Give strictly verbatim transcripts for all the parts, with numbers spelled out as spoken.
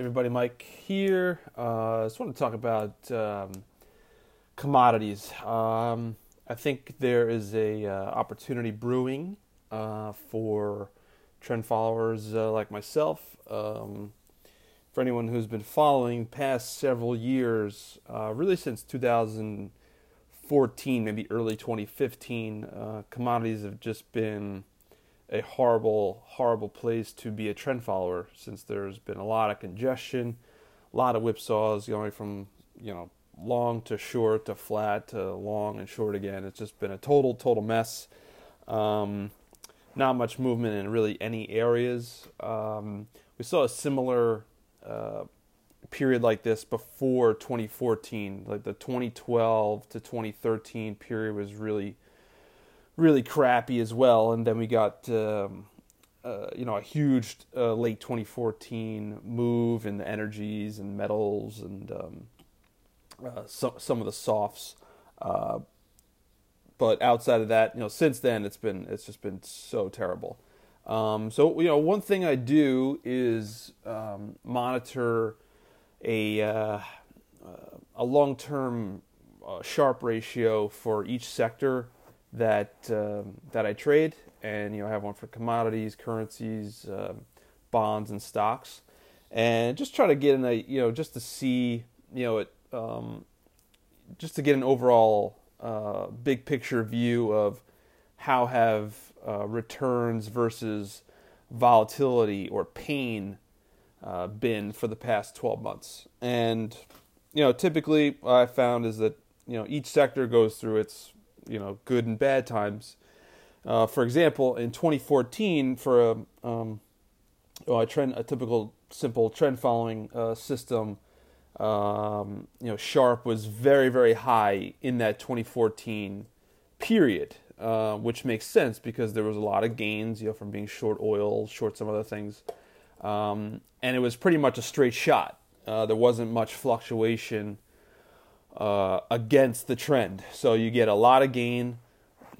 everybody, Mike here. Uh, I just want to talk about um, commodities. Um, I think there is a uh, opportunity brewing uh, for trend followers uh, like myself. Um, for anyone who's been following past several years, uh, really since two thousand fourteen, maybe early twenty fifteen, uh, commodities have just been a horrible, horrible place to be a trend follower, since there's been a lot of congestion, a lot of whipsaws going from, you know, long to short to flat to long and short again. It's just been a total, total mess. Um, not much movement in really any areas. Um, we saw a similar uh, period like this before twenty fourteen, like the twenty twelve to twenty thirteen period was really really crappy as well, and then we got um, uh, you know a huge uh, late twenty fourteen move in the energies and metals and um, uh, so, some of the softs. Uh, but outside of that, you know, since then it's been it's just been so terrible. Um, so you know, one thing I do is um, monitor a uh, a long-term uh, Sharpe ratio for each sector that uh, that I trade, and you know I have one for commodities, currencies, uh, bonds, and stocks, and just try to get in a you know just to see you know it um, just to get an overall uh, big picture view of how have uh, returns versus volatility or pain uh, been for the past twelve months. And you know typically what I found is that you know each sector goes through its you know, good and bad times. Uh, for example, in twenty fourteen, for a, um, well, a trend, a typical simple trend following uh, system, um, you know, Sharpe was very, very high in that twenty fourteen period, uh, which makes sense because there was a lot of gains, you know, from being short oil, short some other things, um, and it was pretty much a straight shot. Uh, there wasn't much fluctuation Uh, against the trend. So you get a lot of gain,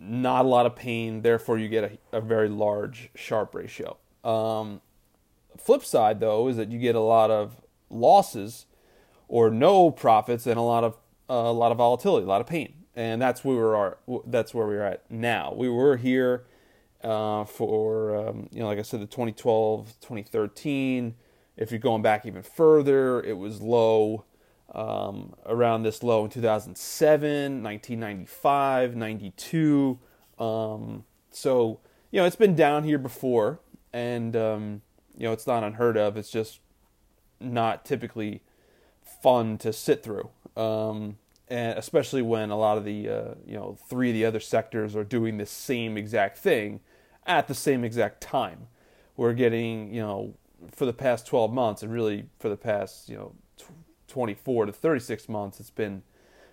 not a lot of pain, therefore you get a, a very large Sharpe ratio. Um, flip side though is that you get a lot of losses or no profits and a lot of uh, a lot of volatility, a lot of pain. And that's where we are that's where we're at now. We were here uh, for um, you know like I said, the twenty twelve, twenty thirteen. If you're going back even further, it was low Um, around this low in two thousand seven, nineteen ninety-five, ninety-two. Um, so, you know, it's been down here before, and, um, you know, it's not unheard of. It's just not typically fun to sit through, um, and especially when a lot of the, uh, you know, three of the other sectors are doing the same exact thing at the same exact time. We're getting, you know, for the past twelve months, and really for the past, you know, twenty-four to thirty-six months, it's been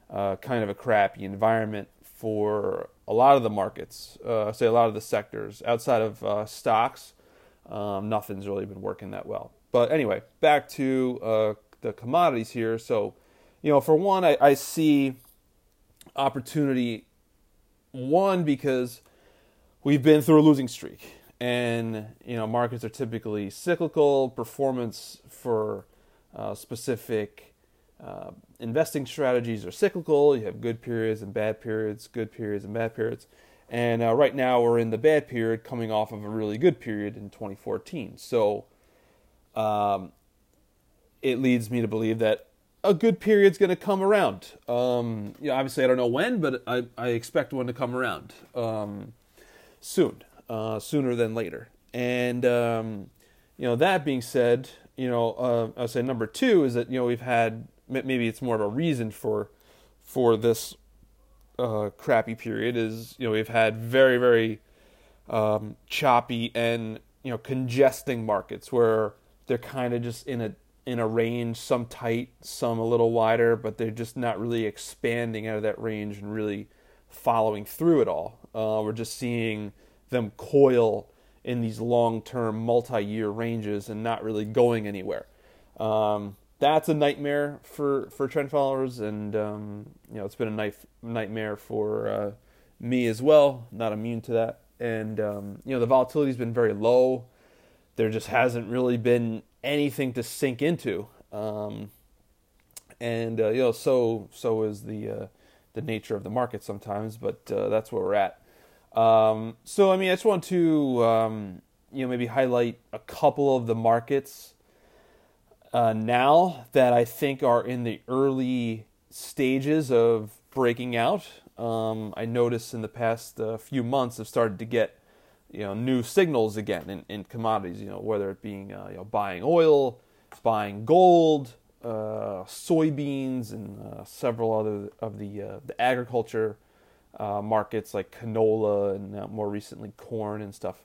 uh, kind of a crappy environment for a lot of the markets, uh, say a lot of the sectors. Outside of uh, stocks, um, nothing's really been working that well. But anyway, back to uh, the commodities here. So, you know, for one, I, I see opportunity, one, because we've been through a losing streak. And, you know, markets are typically cyclical. Performance for Uh, specific uh, investing strategies are cyclical. You have good periods and bad periods, good periods and bad periods. And uh, right now we're in the bad period coming off of a really good period in twenty fourteen. So um, it leads me to believe that a good period's going to come around. Um, you know, obviously, I don't know when, but I, I expect one to come around um, soon, uh, sooner than later. And, um, you know, that being said, You know, uh, I would say number two is that, you know, we've had, maybe it's more of a reason for for this uh, crappy period is, you know, we've had very, very um, choppy and, you know, congesting markets where they're kind of just in a in a range, some tight, some a little wider, but they're just not really expanding out of that range and really following through it all. Uh, we're just seeing them coil in these long-term, multi-year ranges and not really going anywhere. Um, that's a nightmare for, for trend followers, and um, you know it's been a night, nightmare for uh, me as well. Not immune to that. And um, you know the volatility's been very low. There just hasn't really been anything to sink into. Um, and, uh, you know, so so is the uh, the nature of the market sometimes, but uh, that's where we're at. Um, so, I mean, I just want to, um, you know, maybe highlight a couple of the markets uh, now that I think are in the early stages of breaking out. Um, I noticed in the past uh, few months I've started to get, you know, new signals again in, in commodities, you know, whether it being, uh, you know, buying oil, buying gold, uh, soybeans, and uh, several other of the, uh, the agriculture uh, markets like canola and uh, more recently corn and stuff.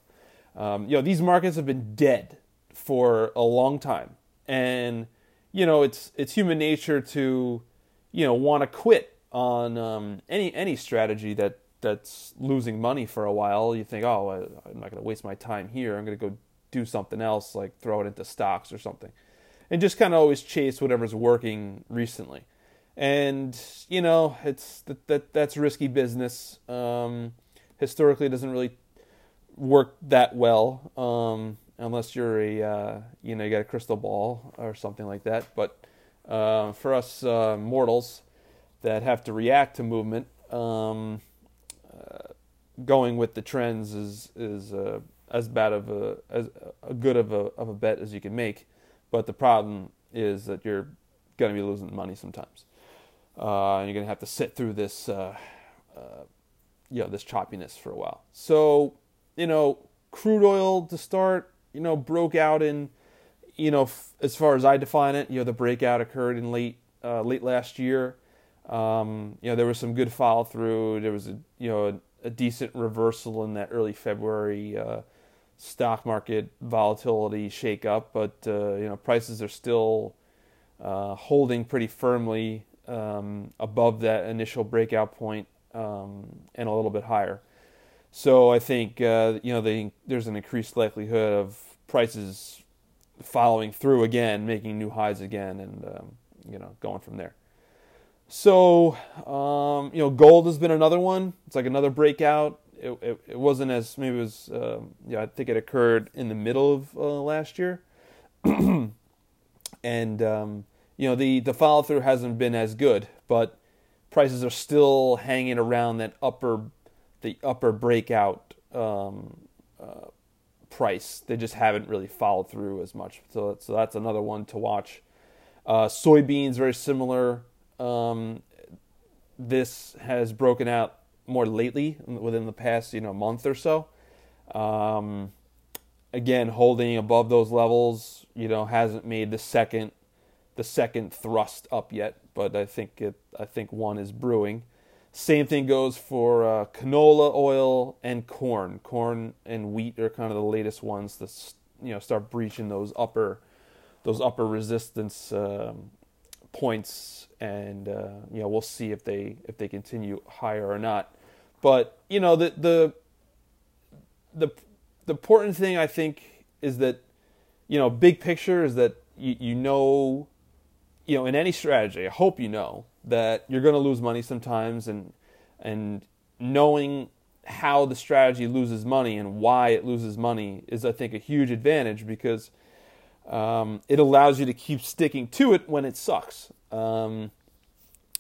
Um, you know, these markets have been dead for a long time. And, you know, it's, it's human nature to, you know, want to quit on um, any any strategy that, that's losing money for a while. You think, oh, I, I'm not going to waste my time here. I'm going to go do something else, like throw it into stocks or something. And just kind of always chase whatever's working recently. And, you know, it's that, that that's risky business. Um, historically, it doesn't really work that well um, unless you're a, uh, you know, you got a crystal ball or something like that. But uh, for us uh, mortals that have to react to movement, um, uh, going with the trends is is uh, as bad of a as a good of a of a bet as you can make. But the problem is that you're going to be losing money sometimes, uh, and you're going to have to sit through this, uh, uh, you know, this choppiness for a while. So, you know, crude oil to start, you know, broke out in, you know, f- as far as I define it, you know, the breakout occurred in late uh, late last year. Um, you know, there was some good follow through. There was a, you know, a, a decent reversal in that early February uh, stock market volatility shakeup, but uh, you know, prices are still uh, holding pretty firmly um, above that initial breakout point um, and a little bit higher. So I think uh, you know, they, there's an increased likelihood of prices following through again, making new highs again, and um, you know, going from there. So, um, you know, gold has been another one. It's like another breakout. It, it, it wasn't as, maybe it was, um, yeah, I think it occurred in the middle of uh, last year. And, um, you know, the, the follow-through hasn't been as good, but prices are still hanging around that upper, the upper breakout um, uh, price. They just haven't really followed through as much. So, so that's another one to watch. Uh, soybeans, very similar. Um, this has broken out more lately, within the past, you know, month or so. Um, again, holding above those levels, you know, hasn't made the second, the second thrust up yet, but I think it, I think one is brewing. Same thing goes for uh, canola oil and corn. Corn and wheat are kind of the latest ones that, you know, start breaching those upper, those upper resistance um, points. And, uh, you know, we'll see if they if they continue higher or not. But, you know, the the the, the important thing, I think, is that, you know, big picture is that, you, you know, you know, in any strategy, I hope you know that you're going to lose money sometimes. And, and knowing how the strategy loses money and why it loses money is, I think, a huge advantage, because um, it allows you to keep sticking to it when it sucks. Um,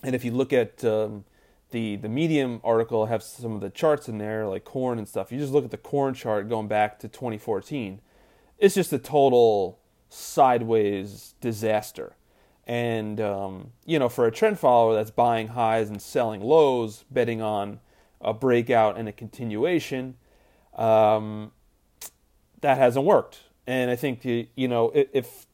and if you look at um, the the Medium article, I have some of the charts in there, like corn and stuff. You just look at the corn chart going back to twenty fourteen. It's just a total sideways disaster. And, um, you know, for a trend follower that's buying highs and selling lows, betting on a breakout and a continuation, um, that hasn't worked. And I think, the, you know, if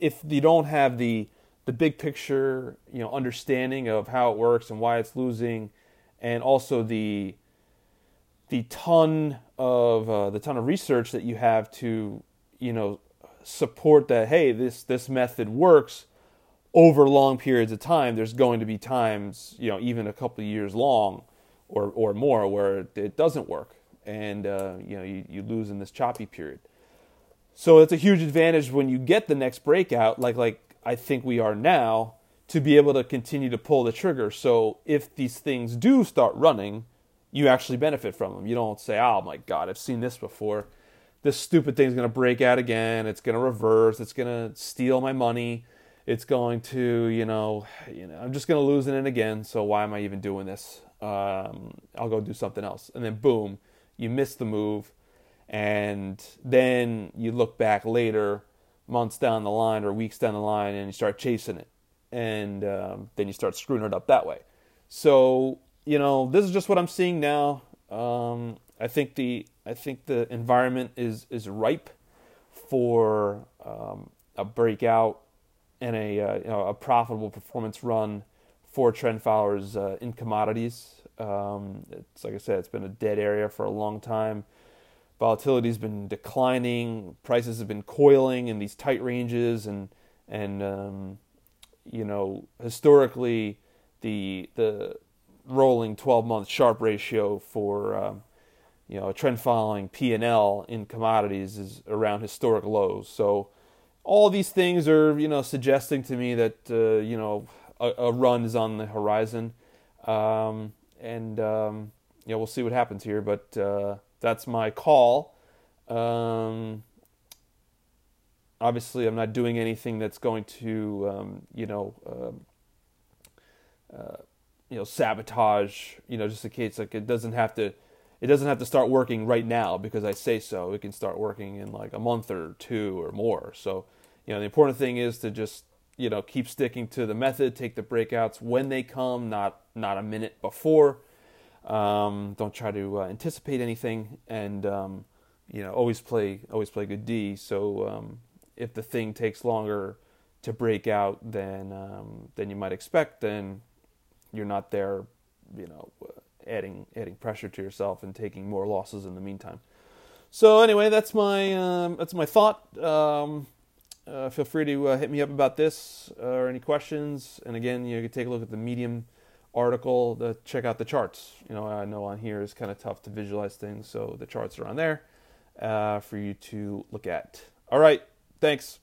if you don't have the the big picture, you know, understanding of how it works and why it's losing, and also the the ton of uh, the ton of research that you have to, you know, support that, hey, this this method works over long periods of time. There's going to be times, you know, even a couple of years long, or or more, where it doesn't work, and uh, you know, you, you lose in this choppy period. So it's a huge advantage when you get the next breakout, like like. I think we are now, to be able to continue to pull the trigger. So if these things do start running, you actually benefit from them. You don't say, oh my God, I've seen this before. this stupid thing is going to break out again. It's going to reverse. It's going to steal my money. It's going to, you know, you know, I'm just going to lose in it again. So why am I even doing this? Um, I'll go do something else. And then boom, you miss the move. And then you look back later, months down the line or weeks down the line, and you start chasing it. And um, then you start screwing it up that way. So, you know, this is just what I'm seeing now. Um, I think the I think the environment is is ripe for um, a breakout and a uh, you know, a profitable performance run for trend followers uh, in commodities. Um, it's like I said, it's been a dead area for a long time. Volatility's been declining. Prices have been coiling in these tight ranges, and and um, you know, historically the the rolling twelve-month Sharpe ratio for um, you know, a trend following P and L in commodities is around historic lows. So all these things are, you know, suggesting to me that uh, you know, a, a run is on the horizon, um, and um, you know, we'll see what happens here. But uh, that's my call. Um, obviously, I'm not doing anything that's going to um, you know. Um, uh, you know, sabotage, you know, just in case, like, it doesn't have to, it doesn't have to start working right now because I say so. It can start working in like a month or two or more. So, you know, the important thing is to just, you know, keep sticking to the method, take the breakouts when they come, not, not a minute before. Um, don't try to uh, anticipate anything, and, um, you know, always play, always play good D. So, um, if the thing takes longer to break out than, um, than you might expect, then you're not there, you know, adding adding pressure to yourself and taking more losses in the meantime. So anyway, that's my um, that's my thought. Um, uh, feel free to uh, hit me up about this uh, or any questions. And again, you can take a look at the Medium article. The, check out the charts. You know, I know on here it's kind of tough to visualize things, so the charts are on there uh, for you to look at. All right, thanks.